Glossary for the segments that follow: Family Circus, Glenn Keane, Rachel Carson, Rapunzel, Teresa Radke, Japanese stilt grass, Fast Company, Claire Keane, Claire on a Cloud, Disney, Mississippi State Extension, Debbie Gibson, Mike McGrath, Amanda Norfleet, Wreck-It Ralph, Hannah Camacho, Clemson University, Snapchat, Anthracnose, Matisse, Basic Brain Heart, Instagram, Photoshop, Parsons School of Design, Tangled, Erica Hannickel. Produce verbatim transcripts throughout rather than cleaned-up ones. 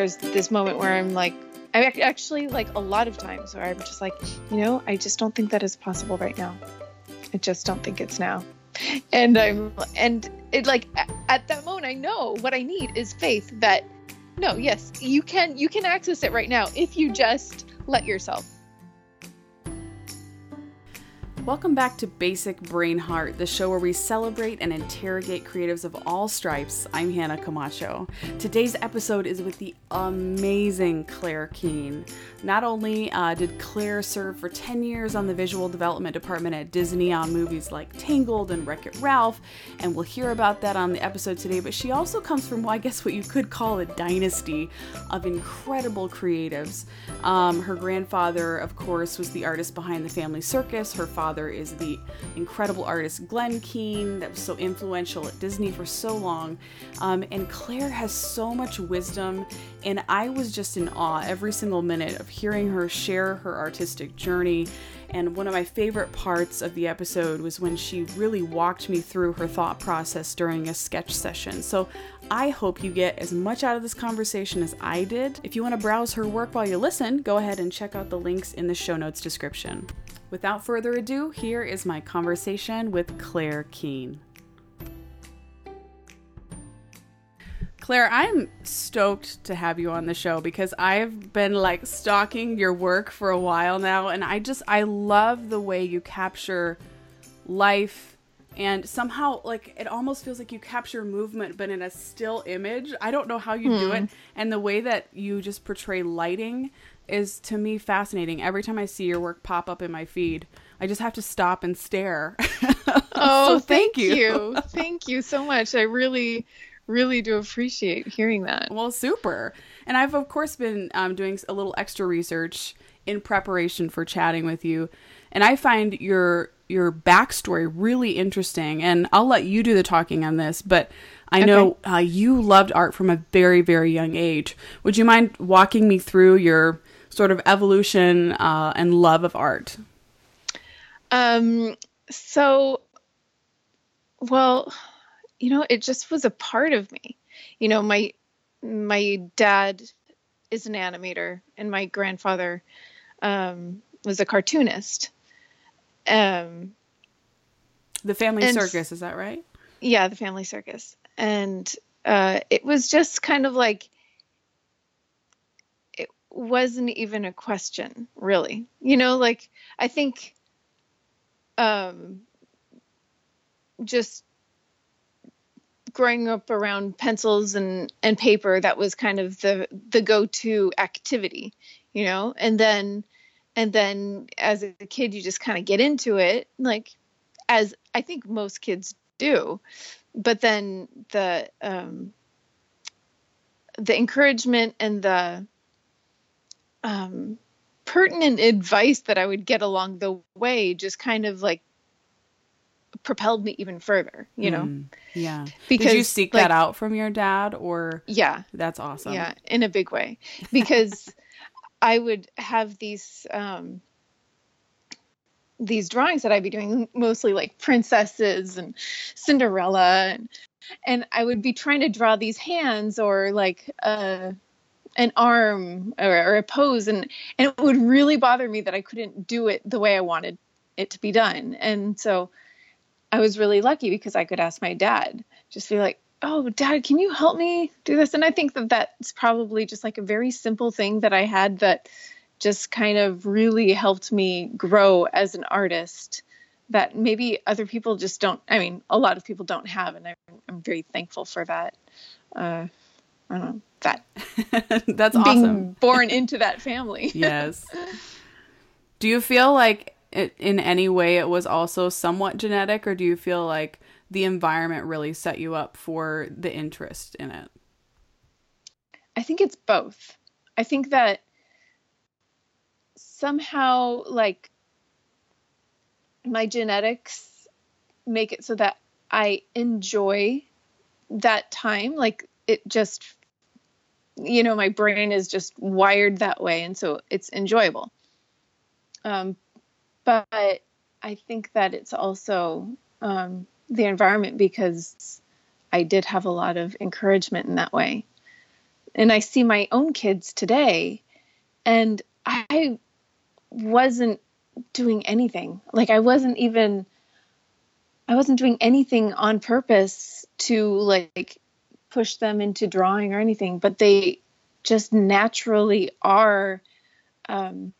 there's this moment where I'm like, I actually, like, a lot of times where I'm just like, you know, I just don't think that is possible right now. I just don't think it's now. And I'm, and it, like, at that moment, I know what I need is faith that, no, yes, you can, you can access it right now if you just let yourself. Welcome back to Basic Brain Heart, the show where we celebrate and interrogate creatives of all stripes. I'm Hannah Camacho. Today's episode is with the amazing Claire Keane. Not only uh, did Claire serve for ten years on the visual development department at Disney on movies like Tangled and Wreck-It Ralph, and we'll hear about that on the episode today, but she also comes from, well, I guess what you could call a dynasty of incredible creatives. Um, her grandfather, of course, was the artist behind the Family Circus. Her father is the incredible artist Glenn Keane that was so influential at Disney for so long. Um, and Claire has so much wisdom, and I was just in awe every single minute of hearing her share her artistic journey. And one of my favorite parts of the episode was when she really walked me through her thought process during a sketch session. So I hope you get as much out of this conversation as I did. If you want to browse her work while you listen, go ahead and check out the links in the show notes description. Without further ado, here is my conversation with Claire Keane. Claire, I'm stoked to have you on the show because I've been like stalking your work for a while now, and I just, I love the way you capture life, and somehow like it almost feels like you capture movement but in a still image. I don't know how you mm. do it, and the way that you just portray lighting is to me fascinating. Every time I see your work pop up in my feed, I just have to stop and stare. Oh, so thank, thank you. you. Thank you so much. I really... really do appreciate hearing that. Well, super. And I've, of course, been um, doing a little extra research in preparation for chatting with you. And I find your your backstory really interesting. And I'll let you do the talking on this. But I know okay. uh, you loved art from a very, very young age. Would you mind walking me through your sort of evolution uh, and love of art? Um. So, well... you know, it just was a part of me. You know, my my dad is an animator, and my grandfather um, was a cartoonist. Um, the Family and, Circus, is that right? Yeah, the Family Circus. And uh, it was just kind of like, it wasn't even a question, really. You know, like, I think um, just... growing up around pencils and, and paper, that was kind of the, the go-to activity, you know? And then, and then as a kid, you just kind of get into it, like, as I think most kids do, but then the, um, the encouragement and the, um, pertinent advice that I would get along the way just kind of like propelled me even further, you know? Mm, yeah. Because, did you seek like, that out from your dad or? Yeah. That's awesome. Yeah. In a big way. Because I would have these, um, these drawings that I'd be doing, mostly like princesses and Cinderella. And, and I would be trying to draw these hands or like, uh, an arm or, or a pose. And, and it would really bother me that I couldn't do it the way I wanted it to be done. And so I was really lucky because I could ask my dad, just be like, oh, Dad, can you help me do this? And I think that that's probably just like a very simple thing that I had that just kind of really helped me grow as an artist that maybe other people just don't, I mean, a lot of people don't have, and I'm, I'm very thankful for that. Uh, I don't know, that. That's awesome. Being born into that family. Yes. Do you feel like it, in any way it was also somewhat genetic, or do you feel like the environment really set you up for the interest in it? I think it's both. I think that somehow like my genetics make it so that I enjoy that time. Like it just, you know, my brain is just wired that way. And so it's enjoyable. Um, But I think that it's also um, the environment, because I did have a lot of encouragement in that way. and I see my own kids today, and I wasn't doing anything. Like I wasn't even, I wasn't doing anything on purpose to like push them into drawing or anything, but they just naturally are, um,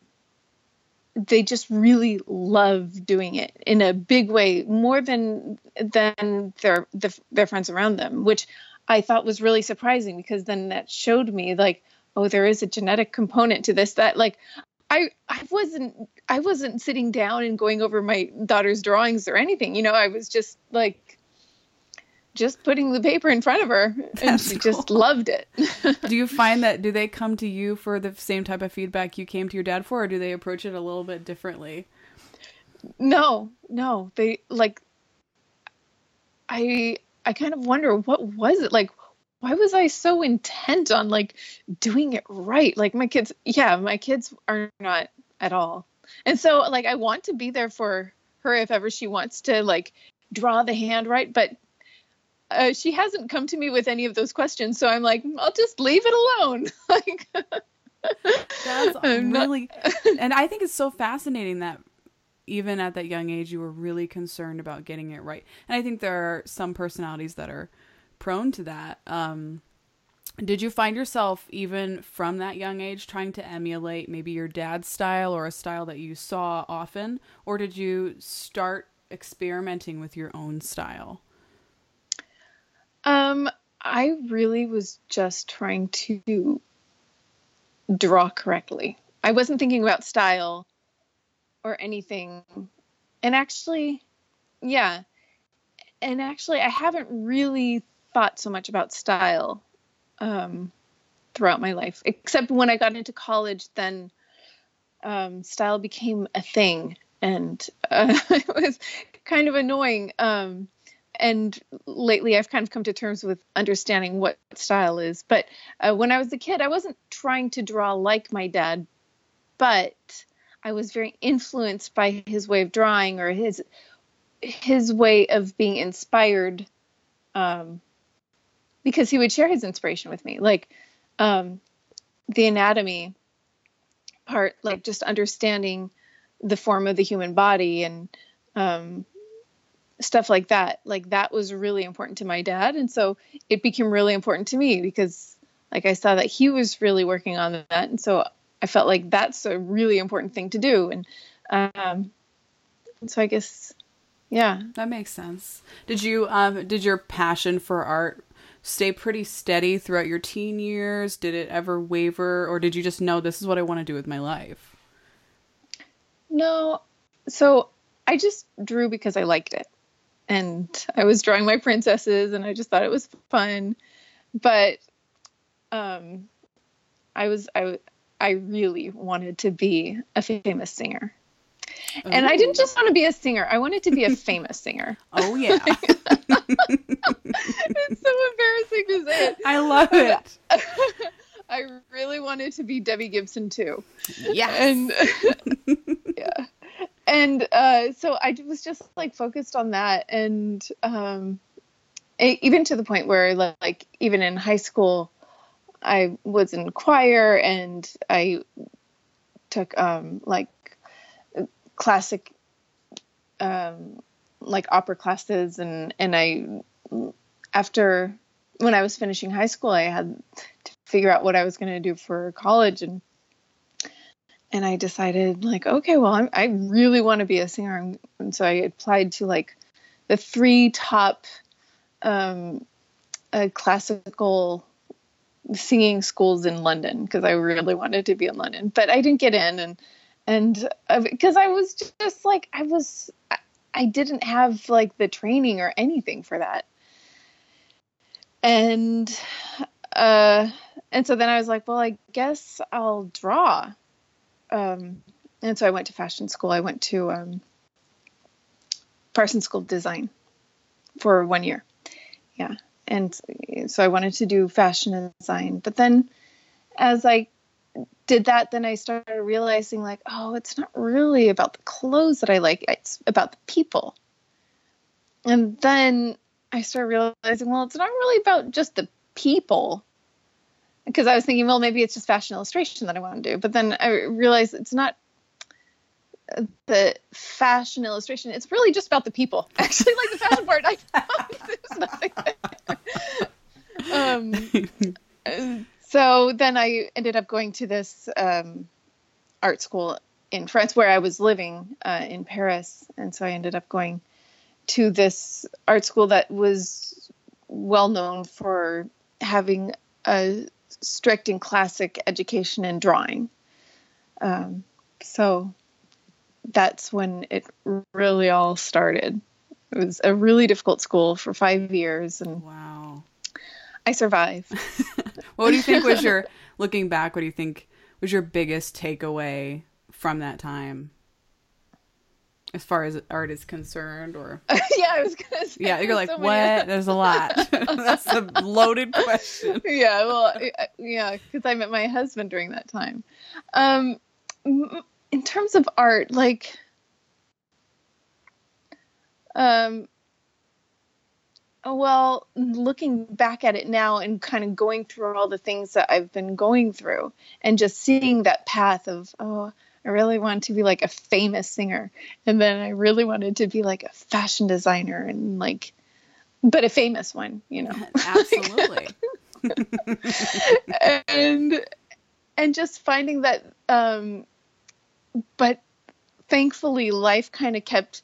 they just really love doing it in a big way, more than than their the, their friends around them, which I thought was really surprising, because then that showed me like, oh, there is a genetic component to this, that like I I wasn't I wasn't sitting down and going over my daughter's drawings or anything, you know. I was just like just putting the paper in front of her, and That's she cool. just loved it. Do you find that, do they come to you for the same type of feedback you came to your dad for, or do they approach it a little bit differently? No, no. They like, I, I kind of wonder, what was it like? Why was I so intent on like doing it right? Like my kids, yeah, my kids are not at all. And so like, I want to be there for her if ever she wants to like draw the hand right. But Uh, she hasn't come to me with any of those questions, so I'm like, I'll just leave it alone. Like, that's really, and I think it's so fascinating that even at that young age, you were really concerned about getting it right. And I think there are some personalities that are prone to that. Um, did you find yourself even from that young age trying to emulate maybe your dad's style or a style that you saw often, or did you start experimenting with your own style? Um, I really was just trying to draw correctly. I wasn't thinking about style or anything. And actually, yeah. And actually, I haven't really thought so much about style, um, throughout my life, except when I got into college, then, um, style became a thing, and, uh, it was kind of annoying. Um, And lately I've kind of come to terms with understanding what style is. But uh, when I was a kid, I wasn't trying to draw like my dad, but I was very influenced by his way of drawing, or his his way of being inspired, um, because he would share his inspiration with me. Like um, the anatomy part, like just understanding the form of the human body and um stuff like that. Like that was really important to my dad. And so it became really important to me, because like I saw that he was really working on that. And so I felt like that's a really important thing to do. And, um, so I guess, yeah, that makes sense. Did you, um, did your passion for art stay pretty steady throughout your teen years? Did it ever waver, or did you just know this is what I want to do with my life? No. So I just drew because I liked it. And I was drawing my princesses, and I just thought it was fun. But um, I was I, I really wanted to be a famous singer. Oh. And I didn't just want to be a singer. I wanted to be a famous singer. Oh, yeah. It's so embarrassing to say it. I love it. I really wanted to be Debbie Gibson, too. Yes. And, yeah. And uh, so I was just like focused on that, and um, it, even to the point where like, like even in high school, I was in choir, and I took um, like classic, um, like opera classes, and and I after when I was finishing high school, I had to figure out what I was going to do for college, and. And I decided, like, okay, well, I'm, I really want to be a singer. And so I applied to, like, the three top um, uh, classical singing schools in London, because I really wanted to be in London. But I didn't get in, and and because uh, I was just, like, I was, I, I didn't have, like, the training or anything for that. And uh, and so then I was like, well, I guess I'll draw. Um, and so I went to fashion school. I went to um, Parsons School of Design for one year. Yeah. And so I wanted to do fashion and design. But then as I did that, then I started realizing like, oh, it's not really about the clothes that I like. It's about the people. And then I started realizing, well, it's not really about just the people. because I was thinking, well, maybe it's just fashion illustration that I want to do. But then I realized it's not the fashion illustration. It's really just about the people. Actually, like the fashion part, I found there's nothing there. Um, so then I ended up going to this um, art school in France where I was living uh, in Paris. And so I ended up going to this art school that was well known for having a strict and classic education in drawing. Um, so that's when it really all started. It was a really difficult school for five years. And wow. I survived. What do you think was your, looking back, what do you think was your biggest takeaway from that time? As far as art is concerned, or yeah, I was gonna say, yeah, you're like, so what? There's a lot. That's a loaded question. Yeah, well, yeah, because I met my husband during that time. Um, in terms of art, like, um, well, looking back at it now and kind of going through all the things that I've been going through, and just seeing that path of oh. I really wanted to be like a famous singer. And then I really wanted to be like a fashion designer and like, but a famous one, you know. Absolutely. and, and just finding that, um, but thankfully life kind of kept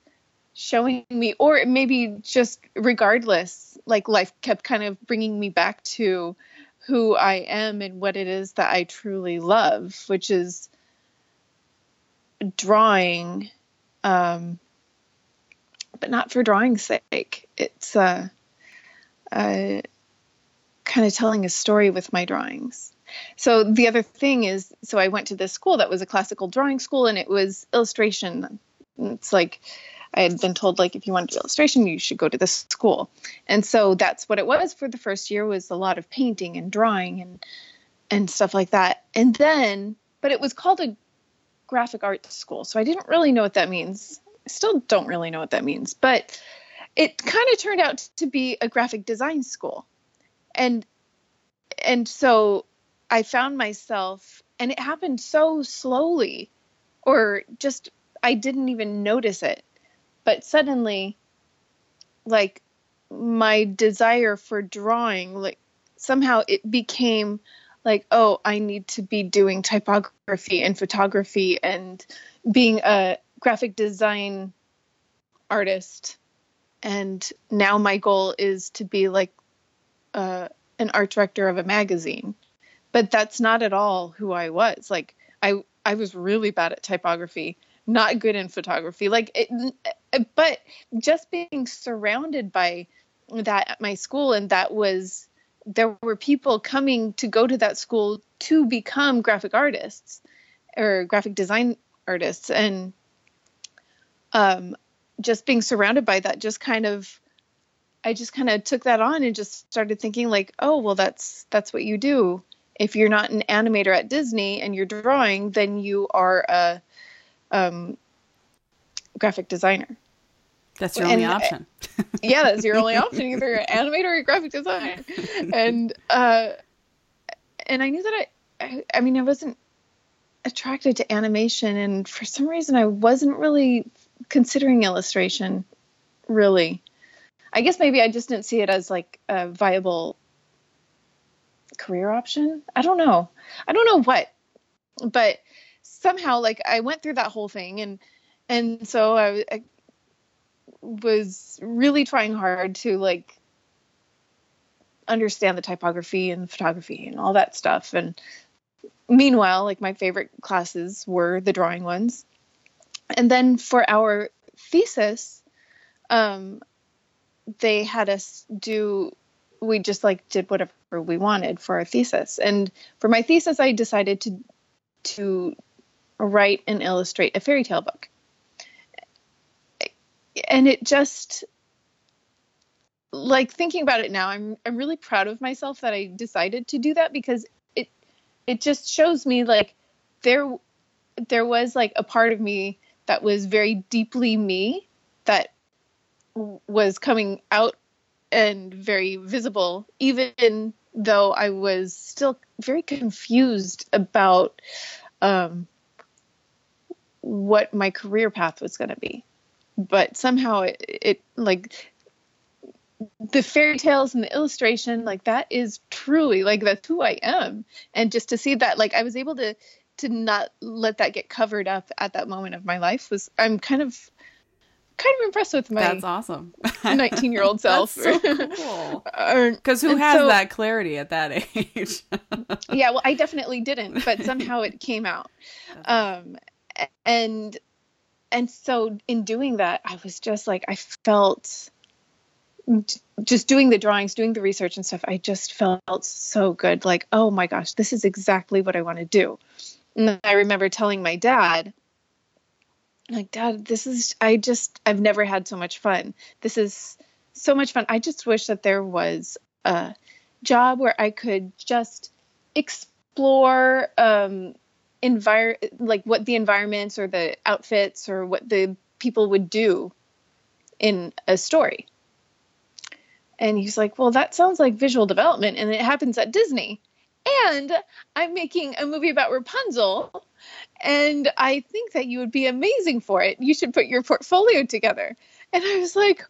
showing me, or maybe just regardless, like life kept kind of bringing me back to who I am and what it is that I truly love, which is drawing, um, but not for drawing's sake. It's uh, uh, kind of telling a story with my drawings. So the other thing is, so I went to this school that was a classical drawing school, and it was illustration. It's like I had been told, like, if you want to do illustration, you should go to this school. And so that's what it was for the first year, was a lot of painting and drawing and and stuff like that. And then, but it was called a graphic arts school. So I didn't really know what that means. I still don't really know what that means, but it kind of turned out to be a graphic design school. And, and so I found myself, and it happened so slowly, or just, I didn't even notice it, but suddenly like my desire for drawing, like somehow it became like, oh, I need to be doing typography and photography and being a graphic design artist. And now my goal is to be like uh, an art director of a magazine. But that's not at all who I was. Like, I I was really bad at typography, not good in photography. Like, it, but just being surrounded by that at my school, and that was... there were people coming to go to that school to become graphic artists or graphic design artists. And um, just being surrounded by that, just kind of, I just kind of took that on and just started thinking like, oh, well, that's, that's what you do. If you're not an animator at Disney and you're drawing, then you are a um, graphic designer. That's your only and, option. Yeah, that's your only option. Either you're an animator or a graphic designer. And uh, and I knew that I, I, I mean, I wasn't attracted to animation. And for some reason, I wasn't really considering illustration, really. I guess maybe I just didn't see it as like a viable career option. I don't know. I don't know what. But somehow, like, I went through that whole thing. And, and so I, I was really trying hard to like understand the typography and the photography and all that stuff. And meanwhile, like my favorite classes were the drawing ones. And then for our thesis, um, they had us do, we just like did whatever we wanted for our thesis. And for my thesis, I decided to, to write and illustrate a fairy tale book. And it just, like thinking about it now, I'm I'm really proud of myself that I decided to do that, because it it just shows me like there there was like a part of me that was very deeply me that was coming out and very visible, even though I was still very confused about um, what my career path was going to be. But somehow it, it, like, the fairy tales and the illustration, like, that is truly, like, that's who I am. And just to see that, like, I was able to, to not let that get covered up at that moment of my life was, I'm kind of, kind of impressed with my that's awesome nineteen year old self. That's so cool. Because who and has so, that clarity at that age? Yeah, well, I definitely didn't, but somehow it came out. Um, and, and so in doing that, I was just like, I felt just doing the drawings, doing the research and stuff, I just felt so good. Like, oh my gosh, this is exactly what I want to do. And I remember telling my dad, like, Dad, this is, I just, I've never had so much fun. This is so much fun. I just wish that there was a job where I could just explore, um, envir- like what the environments or the outfits or what the people would do in a story. And he's like, well, that sounds like visual development, and it happens at Disney. And I'm making a movie about Rapunzel, and I think that you would be amazing for it. You should put your portfolio together. And I was like,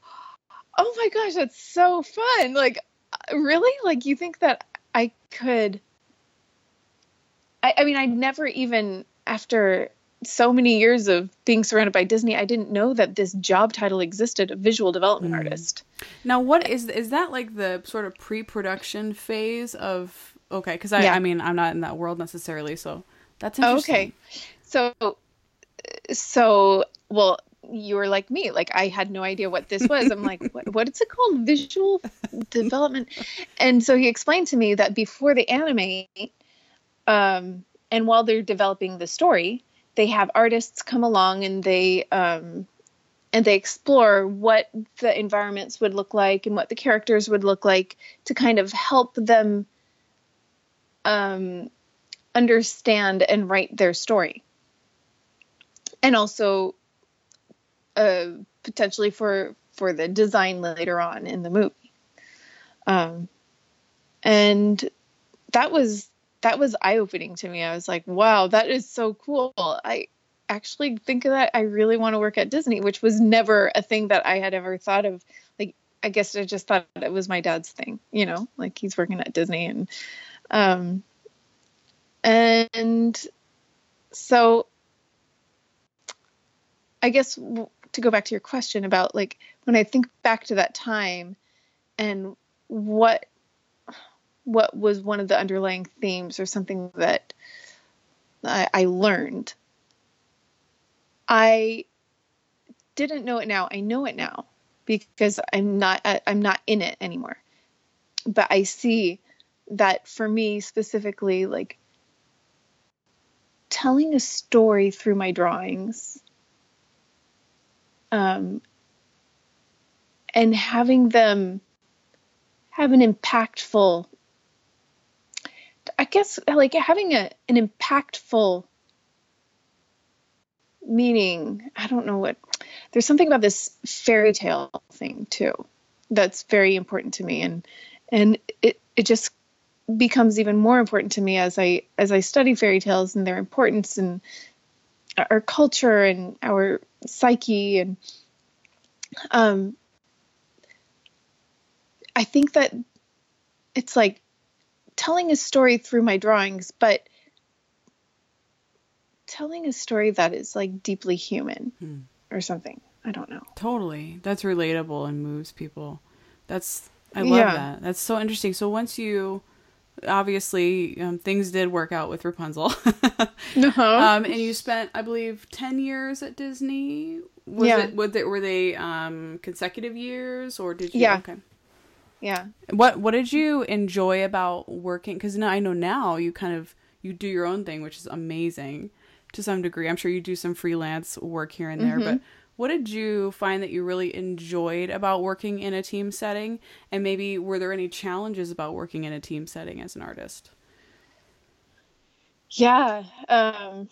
oh my gosh, that's so fun. Like, really? Like, you think that I could... I, I mean, I never even, after so many years of being surrounded by Disney, I didn't know that this job title existed, a visual development mm. artist. Now, what is, is that like the sort of pre-production phase of, okay, because I, yeah. I mean, I'm not in that world necessarily, so that's interesting. Okay. So, so, well, you were like me, like I had no idea what this was. I'm like, what, what is it called? Visual development. And so he explained to me that before the anime, um, and while they're developing the story, they have artists come along and they um, and they explore what the environments would look like and what the characters would look like to kind of help them um, understand and write their story. And also uh, potentially for, for the design later on in the movie. Um, and that was... that was eye-opening to me. I was like, wow, that is so cool. I actually think that I really want to work at Disney, which was never a thing that I had ever thought of. Like, I guess I just thought it was my dad's thing, you know, like he's working at Disney. And, um, and so I guess to go back to your question about like, when I think back to that time and what, what was one of the underlying themes or something that I, I learned. I didn't know it now. I know it now because I'm not, I'm not in it anymore, but I see that for me specifically, like telling a story through my drawings, um, and having them have an impactful, I guess, like having a, an impactful meaning. I don't know what, there's something about this fairy tale thing too, that's very important to me. And, and it, it just becomes even more important to me as I, as I study fairy tales and their importance and our culture and our psyche. And, um, I think that it's like, telling a story through my drawings, but telling a story that is like deeply human hmm. or something. I don't know. Totally. That's relatable and moves people. That's, I love yeah. that. That's so interesting. So once you, obviously um, things did work out with Rapunzel uh-huh. um, and you spent, I believe ten years at Disney. Was yeah. it, was it, were they um, consecutive years or did you? Yeah. Okay. Yeah. What What did you enjoy about working? Because now I know now you kind of you do your own thing, which is amazing to some degree. I'm sure you do some freelance work here and there. Mm-hmm. But what did you find that you really enjoyed about working in a team setting? And maybe were there any challenges about working in a team setting as an artist? Yeah, um,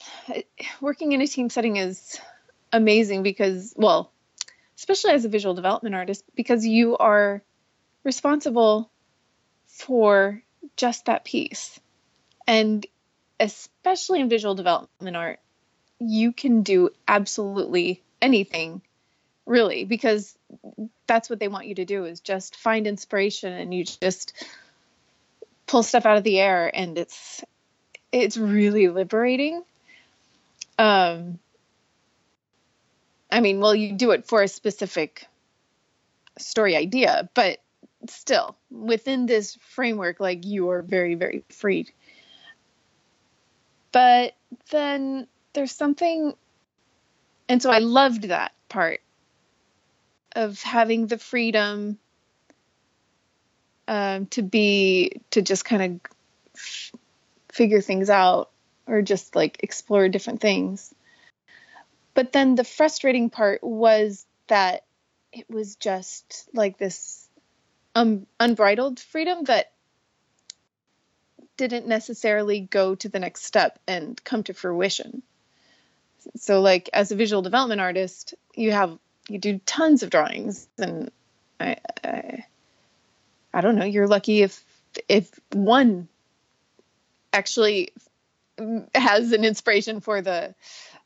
working in a team setting is amazing because, well, especially as a visual development artist, because you are responsible for just that piece. And especially in visual development art, you can do absolutely anything, really, because that's what they want you to do, is just find inspiration, and you just pull stuff out of the air, and it's it's really liberating. Um, I mean, well, you do it for a specific story idea, but still, within this framework, like, you are very, very free. But then there's something, and so I loved that part of having the freedom um, to be, to just kind of f- figure things out, or just like explore different things. But then the frustrating part was that it was just like this um, unbridled freedom that didn't necessarily go to the next step and come to fruition. So like, as a visual development artist, you have, you do tons of drawings, and I, I, I don't know, you're lucky if, if one actually has an inspiration for the,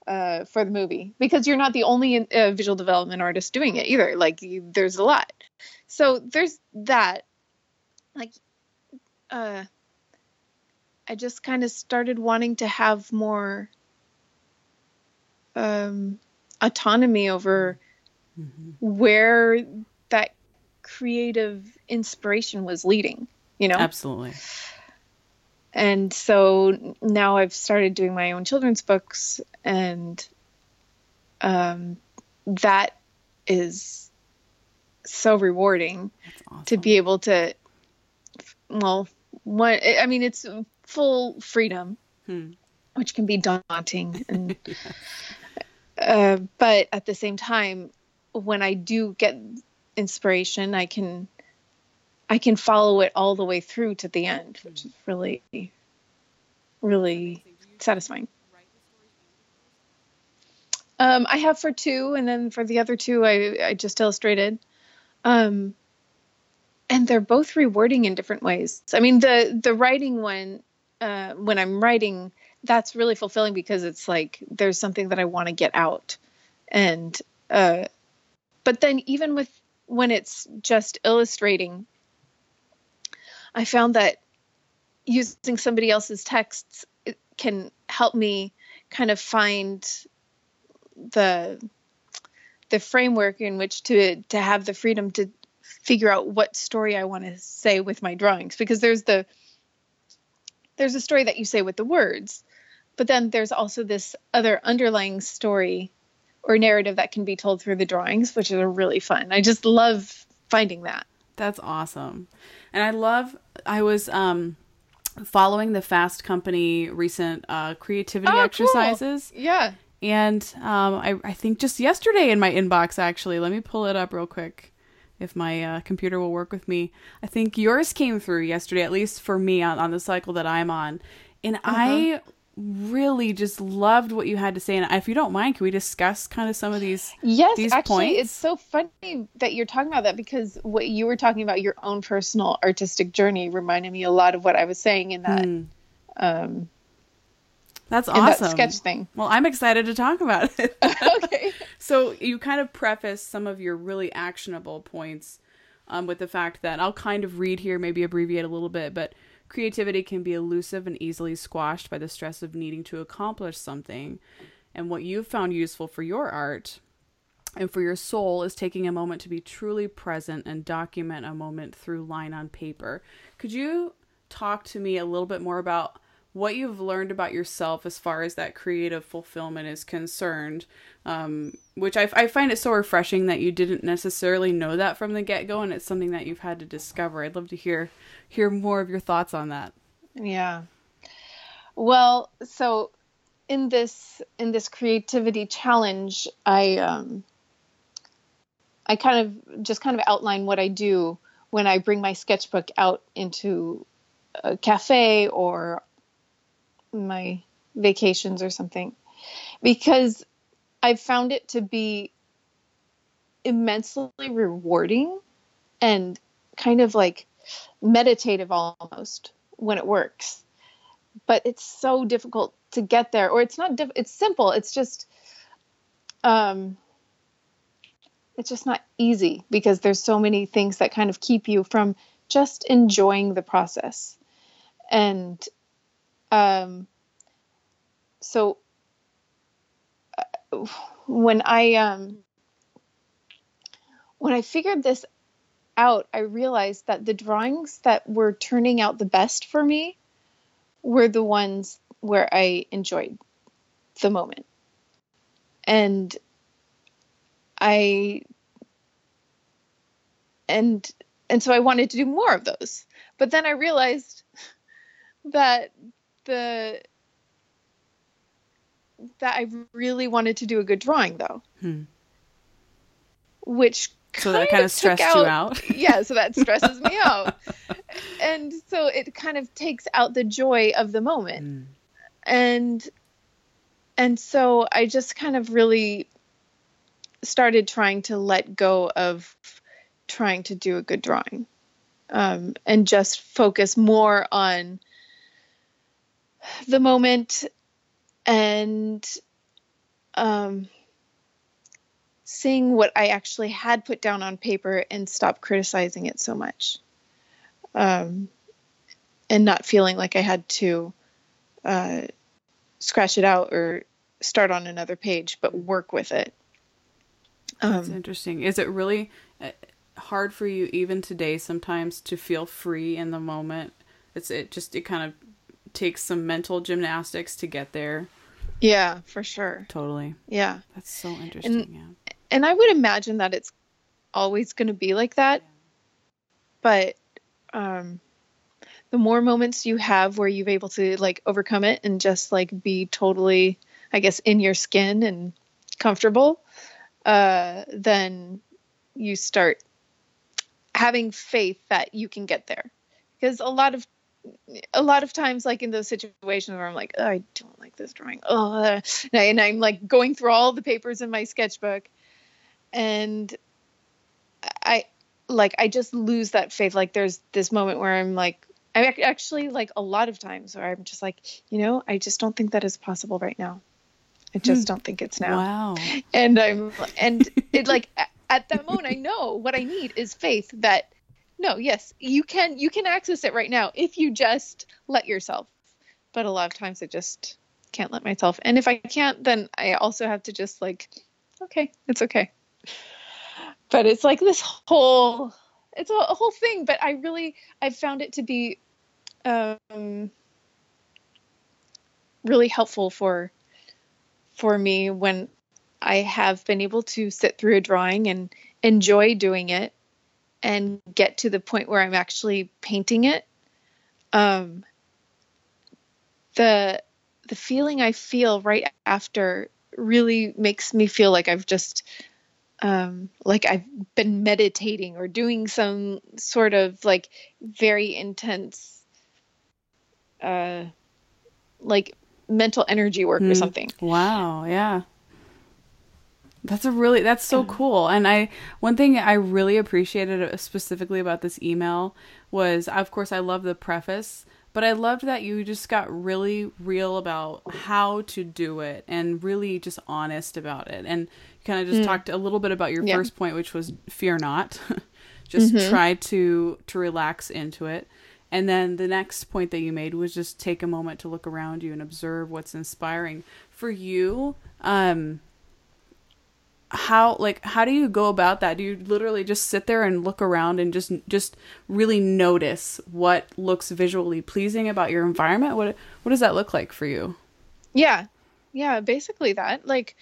uh, for the movie, because you're not the only uh, visual development artist doing it either. Like, you, there's a lot. So there's that, like, uh, I just kind of started wanting to have more um, autonomy over mm-hmm. where that creative inspiration was leading, you know? Absolutely. And so now I've started doing my own children's books, and um, that is so rewarding. That's awesome. To be able to, well, what, I mean, it's full freedom, hmm. which can be daunting, and yes. uh, but at the same time, when I do get inspiration, I can I can follow it all the way through to the end, which is really, really satisfying. Um, I have for two, and then for the other two, I I just illustrated, um, and they're both rewarding in different ways. I mean, the the writing one. Uh, when I'm writing, that's really fulfilling, because it's like, there's something that I want to get out. And, uh, but then even with, when it's just illustrating, I found that using somebody else's texts can help me kind of find the, the framework in which to, to have the freedom to figure out what story I want to say with my drawings, because there's the, there's a story that you say with the words, but then there's also this other underlying story or narrative that can be told through the drawings, which is really fun. I just love finding that. That's awesome. And I love, I was um, following the Fast Company recent uh, creativity oh, exercises. Cool. Yeah. And um, I, I think just yesterday in my inbox, actually, let me pull it up real quick. If my uh, computer will work with me. I think yours came through yesterday, at least for me on, on the cycle that I'm on. And uh-huh. I really just loved what you had to say. And if you don't mind, can we discuss kind of some of these, yes, these actually, points? Yes, actually, it's so funny that you're talking about that, because what you were talking about, your own personal artistic journey, reminded me a lot of what I was saying in that mm. um That's awesome. That sketch thing. Well, I'm excited to talk about it. Okay. So you kind of preface some of your really actionable points um, with the fact that I'll kind of read here, maybe abbreviate a little bit, but creativity can be elusive and easily squashed by the stress of needing to accomplish something. And what you've found useful for your art and for your soul is taking a moment to be truly present and document a moment through line on paper. Could you talk to me a little bit more about what you've learned about yourself as far as that creative fulfillment is concerned, um, which I, I find it so refreshing that you didn't necessarily know that from the get-go, and it's something that you've had to discover. I'd love to hear hear more of your thoughts on that. Yeah. Well, so in this in this creativity challenge, I um, I kind of just kind of outline what I do when I bring my sketchbook out into a cafe or my vacations or something, because I've found it to be immensely rewarding and kind of like meditative almost, when it works. But it's so difficult to get there, or it's not, diff- it's simple. It's just, um, it's just not easy because there's so many things that kind of keep you from just enjoying the process. And, um, so when I, um, when I figured this out, I realized that the drawings that were turning out the best for me were the ones where I enjoyed the moment. And I, and, and so I wanted to do more of those, but then I realized that the, that I really wanted to do a good drawing though, hmm. which So that kind of stressed out, you out. Yeah, so that stresses me out. And so it kind of takes out the joy of the moment. Mm. And and so I just kind of really started trying to let go of trying to do a good drawing. Um, and just focus more on the moment and um seeing what I actually had put down on paper and stop criticizing it so much. Um, and not feeling like I had to uh, scratch it out or start on another page, but work with it. Um, That's interesting. Is it really hard for you even today sometimes to feel free in the moment? It's it just, it kind of takes some mental gymnastics to get there. Yeah, for sure. Totally. Yeah. That's so interesting. And, yeah. and I would imagine that it's always going to be like that. But um, the more moments you have where you're able to like overcome it and just like be totally, I guess, in your skin and comfortable, uh, then you start having faith that you can get there. Because a lot of a lot of times, like in those situations where I'm like, oh, I don't like this drawing. Oh, and, I, and I'm like going through all the papers in my sketchbook and I like, I just lose that faith. Like there's this moment where I'm like, I actually like a lot of times where I'm just like, you know, I just don't think that is possible right now. I just don't think it's now. Wow. And I'm, and it like at that moment, I know what I need is faith that, no, yes, you can, you can access it right now if you just let yourself. But a lot of times I just can't let myself. And if I can't, then I also have to just like, okay, it's okay. But it's like this whole, it's a, a whole thing. But I really, I found it to be um, really helpful for, for me when I have been able to sit through a drawing and enjoy doing it. And get to the point where I'm actually painting it. Um, the the feeling I feel right after really makes me feel like I've just um, like I've been meditating or doing some sort of like very intense uh, like mental energy work mm. or something. Wow! Yeah. That's a really, that's so cool. And I, one thing I really appreciated specifically about this email was, of course, I love the preface, but I loved that you just got really real about how to do it and really just honest about it. And you kind of just mm. talked a little bit about your yeah. first point, which was fear not, just mm-hmm. try to, to relax into it. And then the next point that you made was just take a moment to look around you and observe what's inspiring for you. Um, how, like, how do you go about that? Do you literally just sit there and look around and just, just really notice what looks visually pleasing about your environment? What, what does that look like for you? Yeah. Yeah. Basically that, like,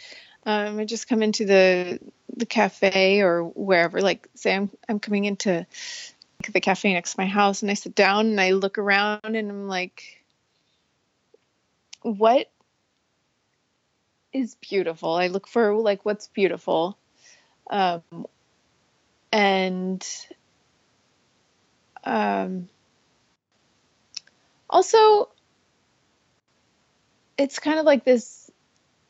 um, I just come into the, the cafe or wherever, like say I'm, I'm coming into the cafe next to my house and I sit down and I look around and I'm like, what is beautiful. I look for like what's beautiful. Um, and um, also it's kind of like this,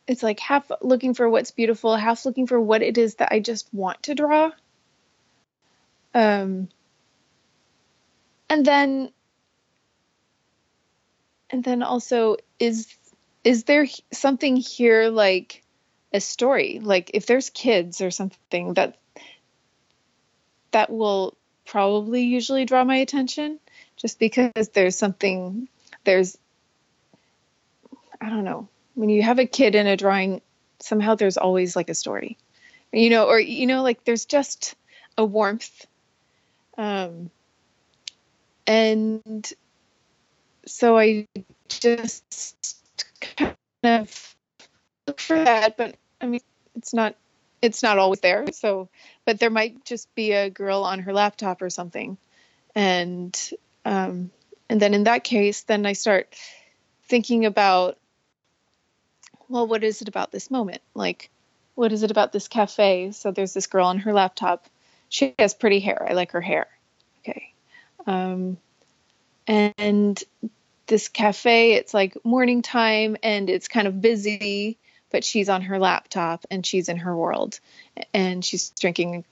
it's like half looking for what's beautiful, half looking for what it is that I just want to draw. Um, and then And then also, is is there something here like a story? Like if there's kids or something, that that will probably usually draw my attention, just because there's something, there's, I don't know, when you have a kid in a drawing, somehow there's always like a story, you know, or, you know, like there's just a warmth. Um, and so I just kind of look for that, but I mean, it's not, it's not always there. So, but there might just be a girl on her laptop or something. And, um, and then in that case, then I start thinking about, well, what is it about this moment? Like, what is it about this cafe? So there's this girl on her laptop. She has pretty hair. I like her hair. Okay. Um, and this cafe, it's like morning time and it's kind of busy, but she's on her laptop and she's in her world and she's drinking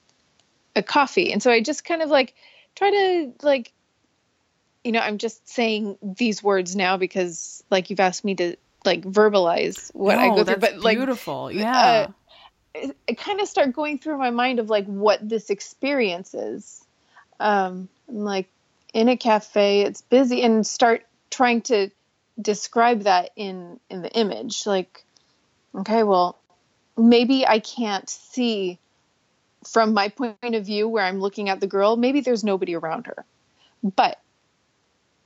a coffee. And so I just kind of like try to like, you know, I'm just saying these words now because like you've asked me to like verbalize what no, I go through, but like beautiful. Yeah. Uh, I kind of start going through my mind of like what this experience is. Um, I'm like in a cafe, it's busy, and start trying to describe that in, in the image. Like, okay, well maybe I can't see from my point of view where I'm looking at the girl. Maybe there's nobody around her, but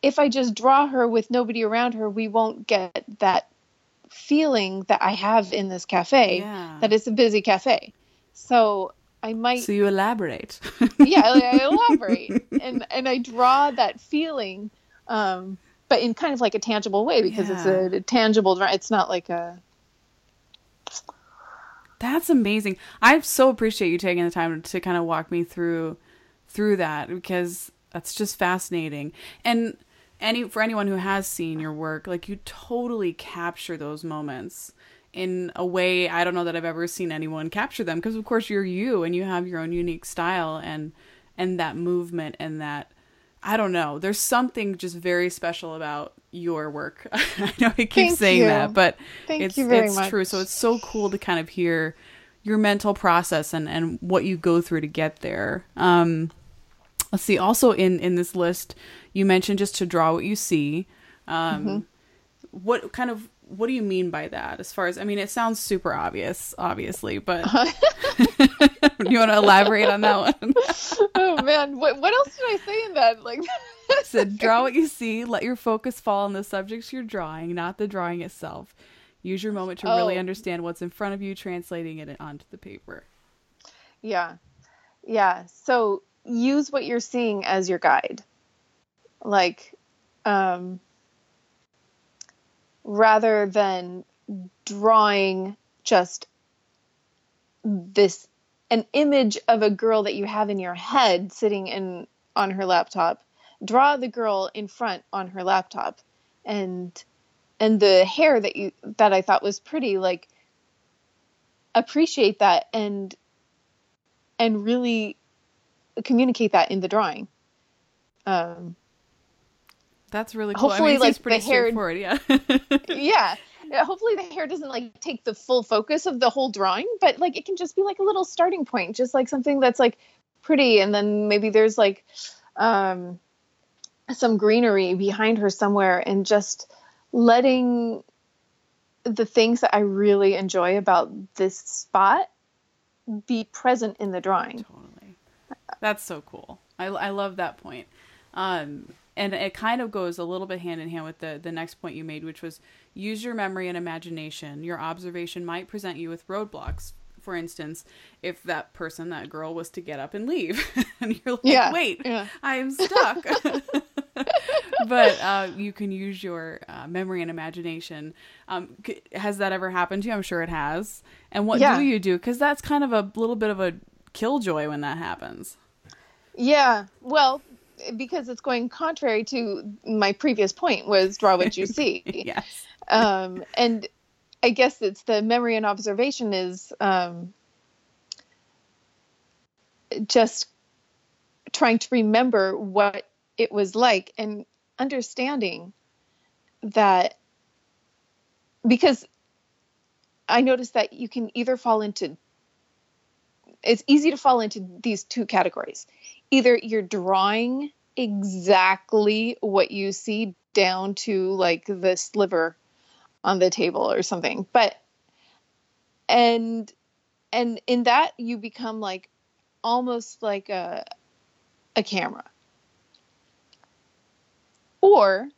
if I just draw her with nobody around her, we won't get that feeling that I have in this cafe, yeah. that it's a busy cafe. So I might... So you elaborate. yeah, I, I elaborate. and and I draw that feeling, um, but in kind of like a tangible way, because yeah. it's a, a tangible... It's not like a... That's amazing. I so appreciate you taking the time to kind of walk me through through that, because that's just fascinating. And... Any for anyone who has seen your work, like you totally capture those moments in a way I don't know that I've ever seen anyone capture them, because of course you're you and you have your own unique style and and that movement and that, I don't know, there's something just very special about your work. I know I keep Thank saying you. that, but Thank it's you very it's much. true. So it's so cool to kind of hear your mental process and and what you go through to get there. Um Let's see. Also in, in this list, you mentioned just to draw what you see. Um, mm-hmm. What kind of, what do you mean by that? As far as, I mean, it sounds super obvious, obviously, but uh-huh. do you want to elaborate on that one? oh man. What what else did I say in that? Like, said, draw what you see, let your focus fall on the subjects you're drawing, not the drawing itself. Use your moment to oh. really understand what's in front of you, translating it onto the paper. Yeah. Yeah. So, use what you're seeing as your guide, like, um, rather than drawing just this, an image of a girl that you have in your head sitting in on her laptop, draw the girl in front on her laptop, and, and the hair that you, that I thought was pretty, like, appreciate that and, and really communicate that in the drawing. Um, that's really cool. Hopefully, I mean, like pretty the hair, straightforward, yeah. yeah. Hopefully the hair doesn't like take the full focus of the whole drawing, but like it can just be like a little starting point, just like something that's like pretty, and then maybe there's like um, some greenery behind her somewhere, and just letting the things that I really enjoy about this spot be present in the drawing. Totally. That's so cool. I, I love that point. Um, and it kind of goes a little bit hand in hand with the, the next point you made, which was use your memory and imagination. Your observation might present you with roadblocks. For instance, if that person, that girl, was to get up and leave and you're like, yeah, wait, yeah. I'm stuck. But uh, you can use your uh, memory and imagination. Um, c- has that ever happened to you? I'm sure it has. And what yeah. do you do? Because that's kind of a little bit of a killjoy when that happens. Yeah, well, because it's going contrary to my previous point, was draw what you see. yes. Um, and I guess it's the memory and observation is um, just trying to remember what it was like and understanding that, because I noticed that you can either fall into, it's easy to fall into these two categories. Either you're drawing exactly what you see down to like the sliver on the table or something. But, and, and in that you become like, almost like a, a camera. Or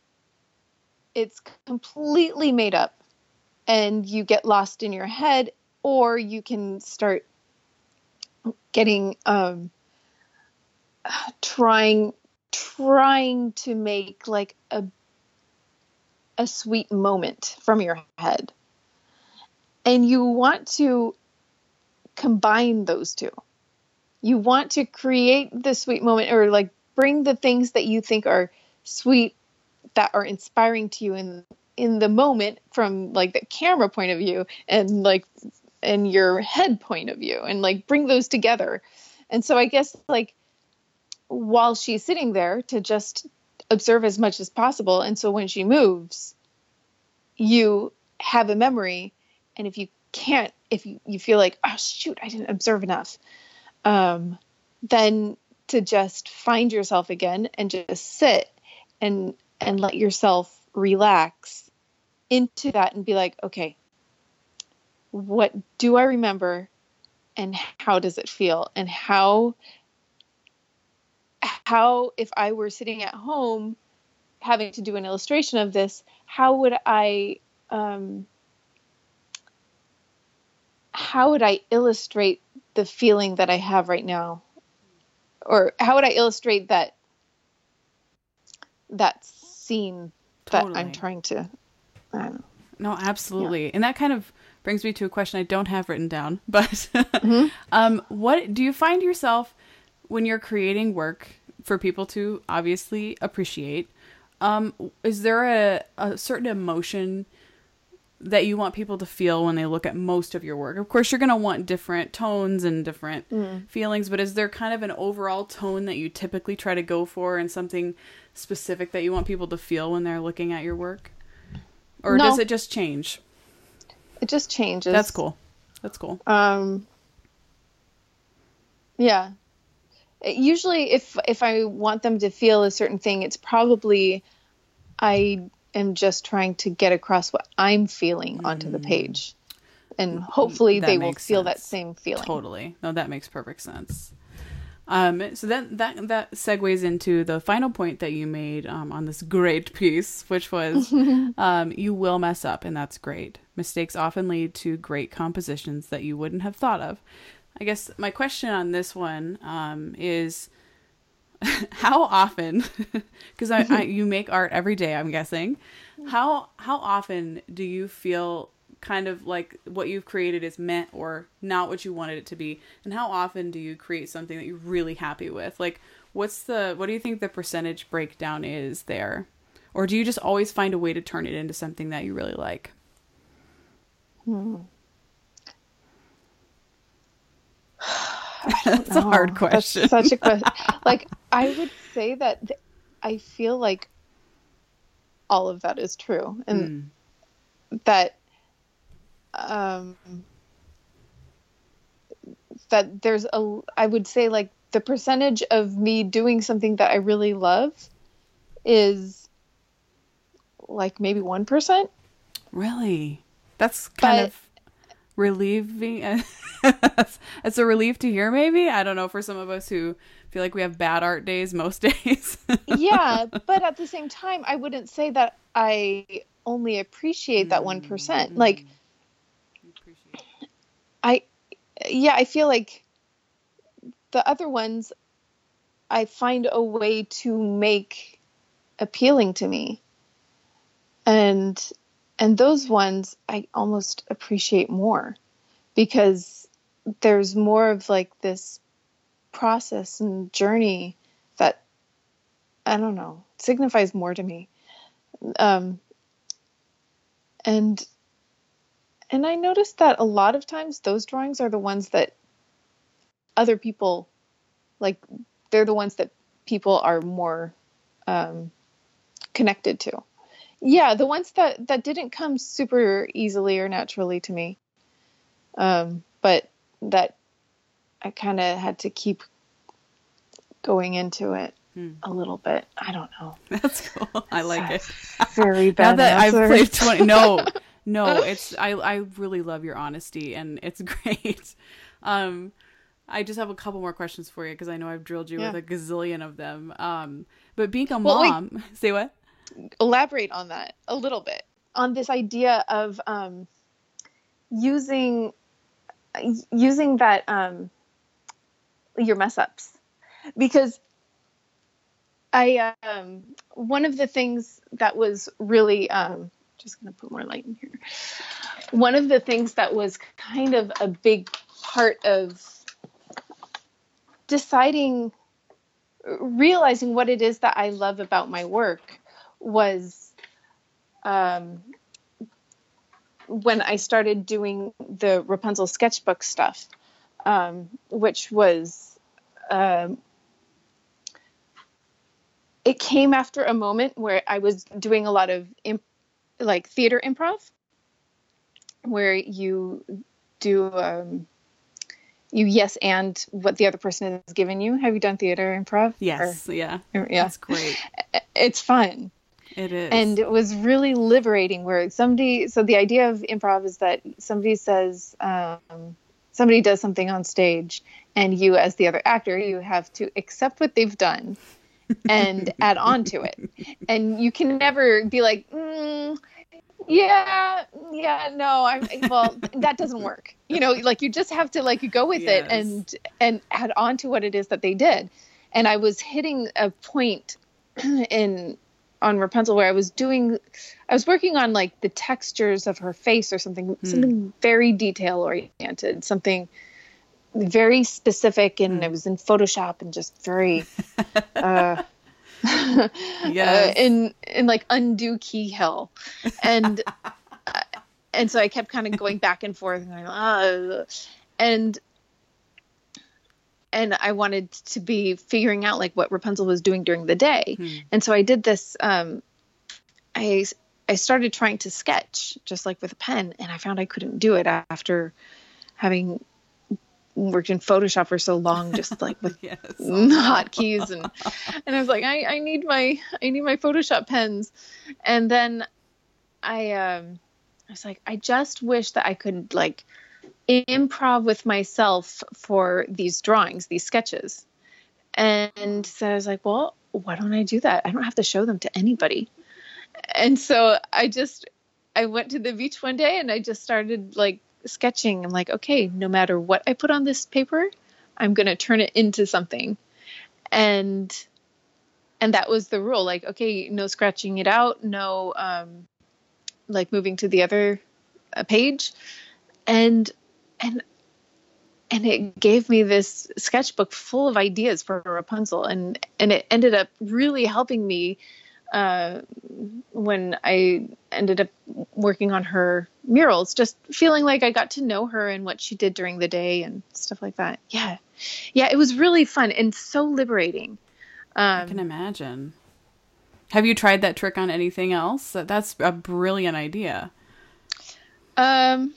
it's completely made up and you get lost in your head, or you can start getting, um, trying, trying to make like a, a sweet moment from your head. And you want to combine those two. You want to create the sweet moment, or like bring the things that you think are sweet, that are inspiring to you in in the moment, from like the camera point of view and like and your head point of view, and like bring those together. And so I guess like while she's sitting there, to just observe as much as possible. And so when she moves, you have a memory. And if you can't, if you, you feel like, oh shoot, I didn't observe enough, Um, then to just find yourself again and just sit and, and let yourself relax into that and be like, okay, what do I remember and how does it feel? And how, how, if I were sitting at home having to do an illustration of this, how would I, um, how would I illustrate the feeling that I have right now? Or how would I illustrate that, that scene totally. that I'm trying to, I don't know. No, absolutely. Yeah. And that kind of brings me to a question I don't have written down, but mm-hmm. um, what do you find yourself when you're creating work for people to obviously appreciate? Um, is there a, a certain emotion that you want people to feel when they look at most of your work? Of course, you're going to want different tones and different mm. feelings, but is there kind of an overall tone that you typically try to go for, and something specific that you want people to feel when they're looking at your work? Or no. does it just change? It just changes. That's cool. That's cool. Um, yeah. Usually if, if I want them to feel a certain thing, it's probably, I am just trying to get across what I'm feeling onto the page, and hopefully that they will feel sense. that same feeling. Totally. No, that makes perfect sense. Um, so then that, that segues into the final point that you made, um, on this great piece, which was, um, you will mess up, and that's great. Mistakes often lead to great compositions that you wouldn't have thought of. I guess my question on this one, um, is, how often, because I, I, you make art every day, I'm guessing, how how often do you feel kind of like what you've created is meant or not what you wanted it to be? And how often do you create something that you're really happy with? Like, what's the, what do you think the percentage breakdown is there? Or do you just always find a way to turn it into something that you really like? Hmm. That's a hard question. That's such a question. Like, I would say that th- I feel like all of that is true, and mm. that um, that there's a. I would say like the percentage of me doing something that I really love is like maybe one percent. Really, that's kind but, of. relieving. It's a relief to hear, maybe, I don't know, for some of us who feel like we have bad art days most days. Yeah, but at the same time, I wouldn't say that I only appreciate that one percent. Mm-hmm. Like, you appreciate it. I yeah I feel like the other ones I find a way to make appealing to me, and And those ones I almost appreciate more, because there's more of like this process and journey that, I don't know, signifies more to me. Um, and, and I noticed that a lot of times those drawings are the ones that other people, like they're the ones that people are more um, connected to. Yeah, the ones that, that didn't come super easily or naturally to me. Um, but that I kind of had to keep going into it hmm. a little bit. I don't know. That's cool. I like it. Very bad. Now that answer. I've played twenty. No, no, it's, I, I really love your honesty and it's great. Um, I just have a couple more questions for you because I know I've drilled you yeah. with a gazillion of them. Um, but being a well, mom, wait. say what? Elaborate on that a little bit, on this idea of um, using using that um, your mess ups, because I um, one of the things that was really um, just going to put more light in here. One of the things that was kind of a big part of deciding, realizing what it is that I love about my work was um, when I started doing the Rapunzel sketchbook stuff, um, which was, um, it came after a moment where I was doing a lot of imp- like theater improv, where you do, um, you yes and what the other person has given you. Have you done theater improv? Yes, or, yeah. Or, yeah. That's great. It's fun. It is. And it was really liberating where somebody, so the idea of improv is that somebody says, um, somebody does something on stage and you as the other actor, you have to accept what they've done and add on to it. And you can never be like, mm, yeah, yeah, no, I'm, well, that doesn't work. You know, like you just have to like go with yes. it and, and add on to what it is that they did. And I was hitting a point in, on Rapunzel where I was doing, I was working on like the textures of her face or something, mm. something very detail oriented, something very specific. And mm. it was in Photoshop and just very, uh, yes. uh, in, in like undue key hell. And, uh, and so I kept kind of going back and forth and going, oh. and, And I wanted to be figuring out like what Rapunzel was doing during the day. Hmm. And so I did this, um, I, I started trying to sketch just like with a pen, and I found I couldn't do it after having worked in Photoshop for so long, just like with yes. hotkeys. And, and I was like, I, I need my, I need my Photoshop pens. And then I, um, I was like, I just wish that I could like improv with myself for these drawings, these sketches. And so I was like, well, why don't I do that? I don't have to show them to anybody. And so I just, I went to the beach one day and I just started like sketching. I'm like, okay, no matter what I put on this paper, I'm going to turn it into something. And, and that was the rule. Like, okay, no scratching it out. No, um, like moving to the other uh, page. And, and, and it gave me this sketchbook full of ideas for Rapunzel. And, and it ended up really helping me, uh, when I ended up working on her murals, just feeling like I got to know her and what she did during the day and stuff like that. Yeah. Yeah. It was really fun and so liberating. Um, I can imagine. Have you tried that trick on anything else? That's a brilliant idea. Um,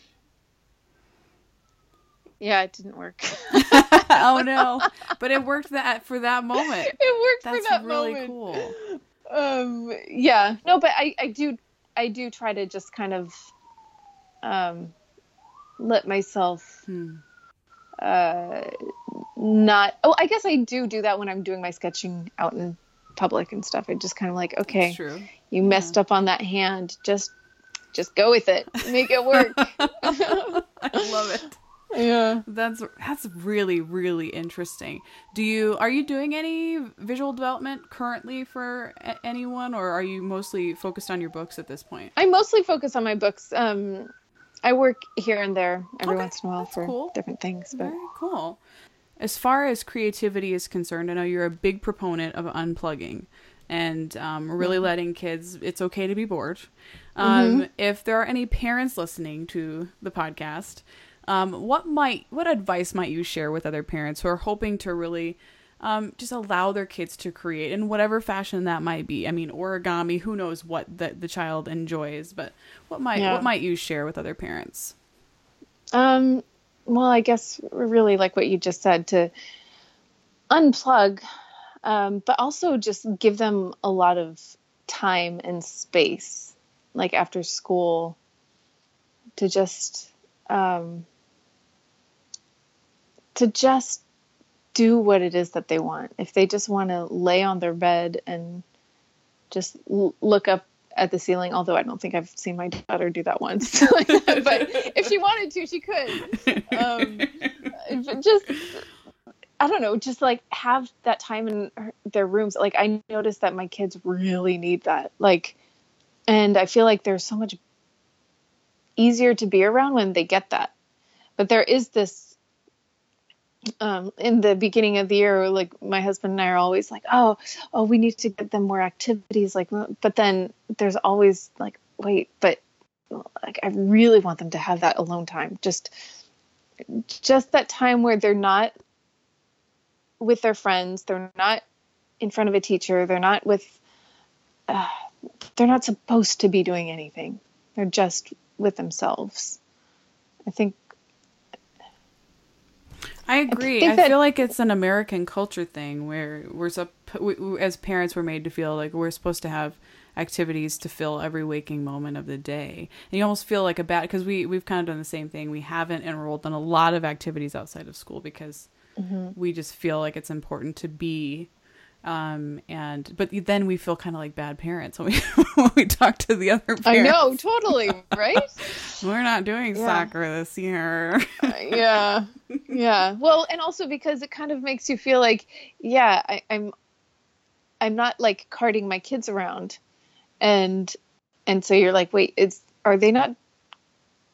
Yeah, it didn't work. Oh no! But it worked that for that moment. It worked That's for that really moment. That's really cool. Um, yeah, no, but I, I do I do try to just kind of um, let myself hmm. uh, not. Oh, I guess I do do that when I'm doing my sketching out in public and stuff. I just kind of like, okay, true. you messed yeah. up on that hand. Just just go with it. Make it work. I love it. Yeah, that's that's really, really interesting. Do you are you doing any visual development currently for a- anyone, or are you mostly focused on your books at this point? I mostly focus on my books. Um, I work here and there every okay, once in a while for cool. different things. But... Very cool. As far as creativity is concerned, I know you're a big proponent of unplugging and um, really mm-hmm. letting kids, it's okay to be bored. Um, mm-hmm. If there are any parents listening to the podcast, Um, what might, what advice might you share with other parents who are hoping to really um, just allow their kids to create in whatever fashion that might be. I mean, origami, who knows what the, the child enjoys, but what might, yeah. what might you share with other parents? Um, well, I guess really like what you just said, to unplug, um, but also just give them a lot of time and space, like after school, to just, um, to just do what it is that they want. If they just want to lay on their bed and just l- look up at the ceiling, although I don't think I've seen my daughter do that once. But if she wanted to, she could. Um, just, I don't know, just like have that time in her, their rooms. Like I noticed that my kids really need that. Like, and I feel like they're so much easier to be around when they get that. But there is this, Um, in the beginning of the year, like my husband and I are always like, oh, oh, we need to get them more activities. Like, but then there's always like, wait, but like, I really want them to have that alone time. Just, just that time where they're not with their friends. They're not in front of a teacher. They're not with, uh, they're not supposed to be doing anything. They're just with themselves. I think, I agree. I, I feel like it's an American culture thing where we're sup- we, we, as parents, we're made to feel like we're supposed to have activities to fill every waking moment of the day. And you almost feel like a bad, because we, we've kind of done the same thing. We haven't enrolled in a lot of activities outside of school because mm-hmm. we just feel like it's important to be. Um, and, but then we feel kind of like bad parents when we, when we talk to the other parents. I know, totally. Right. We're not doing yeah. soccer this year. uh, yeah. Yeah. Well, and also because it kind of makes you feel like, yeah, I, I'm, I'm not like carting my kids around. And, and so you're like, wait, it's, are they not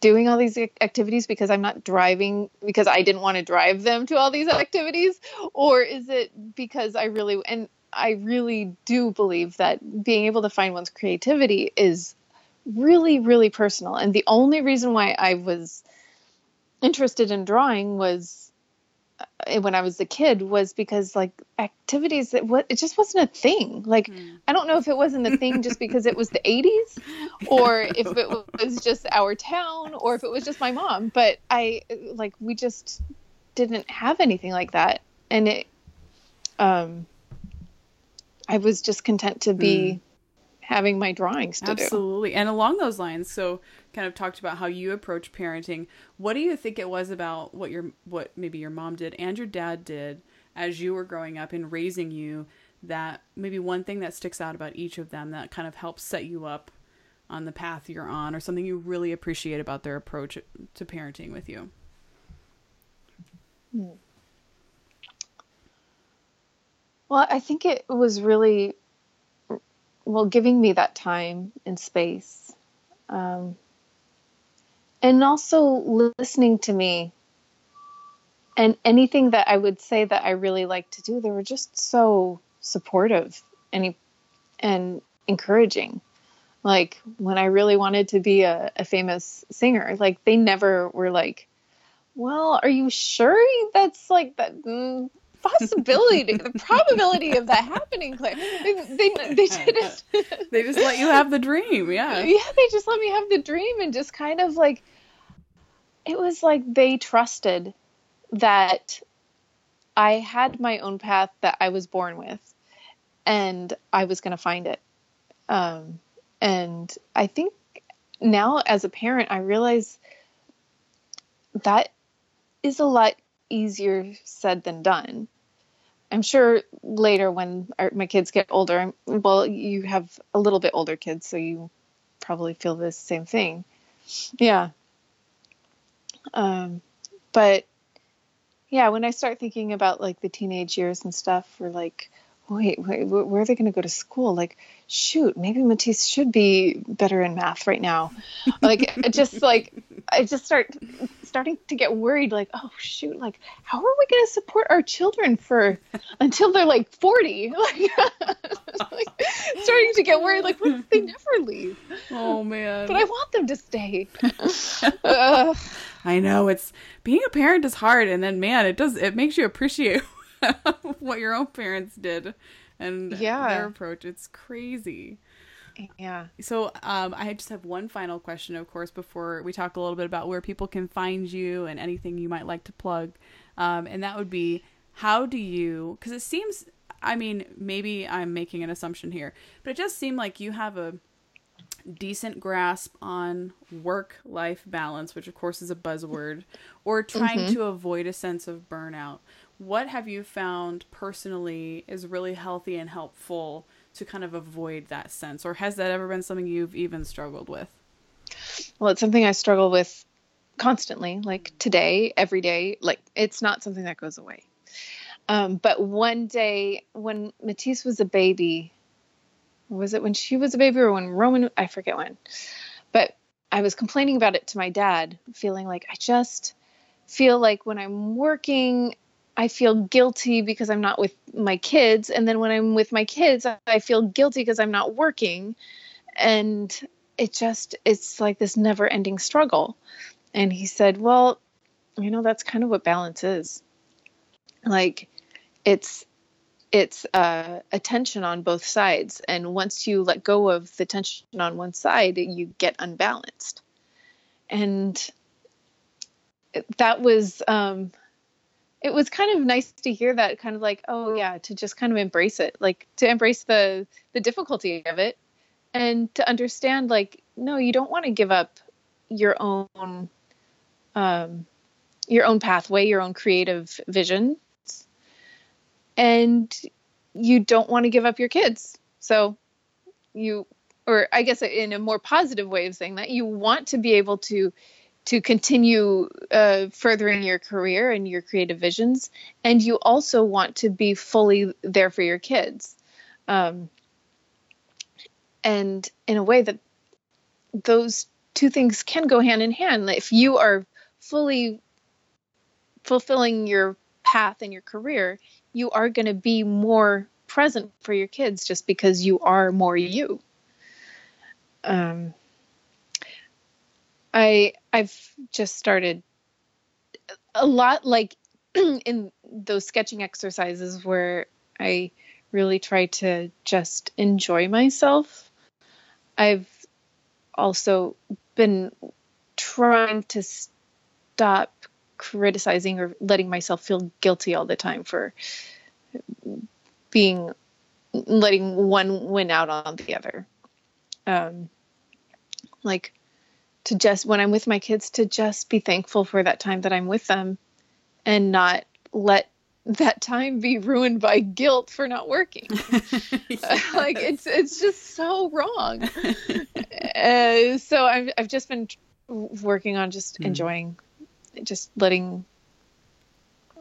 doing all these activities because I'm not driving, because I didn't want to drive them to all these activities? Or is it because I really, and I really do believe that being able to find one's creativity is really, really personal. And the only reason why I was interested in drawing was when I was a kid was because like activities that what, it just wasn't a thing. Like, mm. I don't know if it wasn't a thing just because it was the eighties or if it was just our town or if it was just my mom, but I like, we just didn't have anything like that. And it, um, I was just content to be mm. having my drawings to Absolutely. do. Absolutely. And along those lines, so kind of talked about how you approach parenting. What do you think it was about what your, what maybe your mom did and your dad did as you were growing up and raising you, that maybe one thing that sticks out about each of them that kind of helps set you up on the path you're on, or something you really appreciate about their approach to parenting with you? Well, I think it was really, well, giving me that time and space, um, and also listening to me, and anything that I would say that I really like to do, they were just so supportive and, and encouraging. Like when I really wanted to be a, a famous singer, like they never were like, well, are you sure that's like that? Mm, possibility, the probability of that happening, Claire. They, they, they didn't. They just let you have the dream. Yeah. Yeah. They just let me have the dream, and just kind of like, it was like they trusted that I had my own path that I was born with and I was going to find it. Um, and I think now as a parent, I realize that is a lot easier said than done. I'm sure later when our, my kids get older, I'm, well, you have a little bit older kids, so you probably feel the same thing. Yeah. Um, but yeah, when I start thinking about like the teenage years and stuff, we're like, wait, wait where are they going to go to school? Like, shoot, maybe Matisse should be better in math right now. Like, just like, I just start starting to get worried, like, oh shoot, like how are we going to support our children for until they're like forty? Like, like starting to get worried, like what if they never leave? Oh man. But I want them to stay. uh, I know it's being a parent is hard, and then man, it does it makes you appreciate what your own parents did and yeah. their approach. It's crazy. Yeah. So um, I just have one final question, of course, before we talk a little bit about where people can find you and anything you might like to plug. Um, and that would be, how do you, because it seems, I mean, maybe I'm making an assumption here, but it just seemed like you have a decent grasp on work-life balance, which of course is a buzzword, or trying mm-hmm. to avoid a sense of burnout. What have you found personally is really healthy and helpful to kind of avoid that sense? Or has that ever been something you've even struggled with? Well, it's something I struggle with constantly, like today, every day. Like, it's not something that goes away. Um, but one day when Matisse was a baby, was it when she was a baby or when Roman, I forget when, but I was complaining about it to my dad, feeling like, I just feel like when I'm working, I feel guilty because I'm not with my kids. And then when I'm with my kids, I feel guilty because I'm not working. And it just, it's like this never ending struggle. And he said, well, you know, that's kind of what balance is. Like it's, it's uh, a tension on both sides. And once you let go of the tension on one side, you get unbalanced. And that was, um, it was kind of nice to hear that, kind of like, oh yeah, to just kind of embrace it, like to embrace the, the difficulty of it and to understand like, no, you don't want to give up your own, um, your own pathway, your own creative vision. And you don't want to give up your kids. So you, or I guess in a more positive way of saying that, you want to be able to to continue uh, furthering your career and your creative visions. And you also want to be fully there for your kids. Um, and in a way that those two things can go hand in hand. If you are fully fulfilling your path in your career, you are going to be more present for your kids just because you are more you. Um, I, I've just started a lot, like in those sketching exercises where I really try to just enjoy myself. I've also been trying to stop criticizing or letting myself feel guilty all the time for being, letting one win out on the other. Um, like to just, when I'm with my kids, to just be thankful for that time that I'm with them and not let that time be ruined by guilt for not working. Yes. Like it's, it's just so wrong. uh, so I've, I've just been working on just mm. enjoying just letting,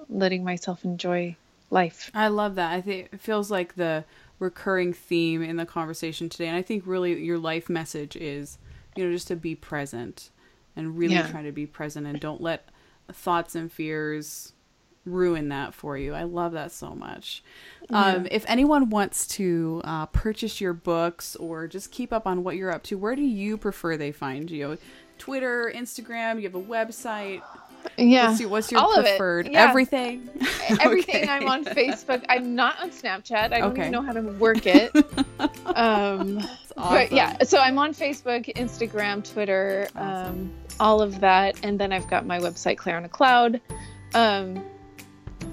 letting myself enjoy life. I love that. I think it feels like the recurring theme in the conversation today. And I think really your life message is, you know, just to be present and really yeah. try to be present and don't let thoughts and fears ruin that for you. I love that so much. Yeah. Um, if anyone wants to uh, purchase your books or just keep up on what you're up to, where do you prefer they find you? Twitter, Instagram, you have a website. Yeah. What's your, what's your all preferred? Of it. Yeah. Everything? Everything. Okay. I'm on Facebook. I'm not on Snapchat. I don't okay. even know how to work it. Um, That's awesome. But yeah, so I'm on Facebook, Instagram, Twitter, awesome. um, all of that. And then I've got my website, Claire on a Cloud. Um,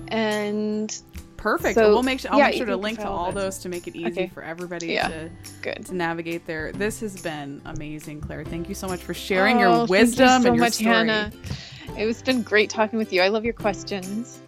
and perfect. So, we'll make sure, I'll yeah, make sure to link to all those to make it easy okay. for everybody yeah. to, Good. to navigate there. This has been amazing, Claire. Thank you so much for sharing oh, your wisdom thank you so and your much, story. Hannah. It's been great talking with you. I love your questions.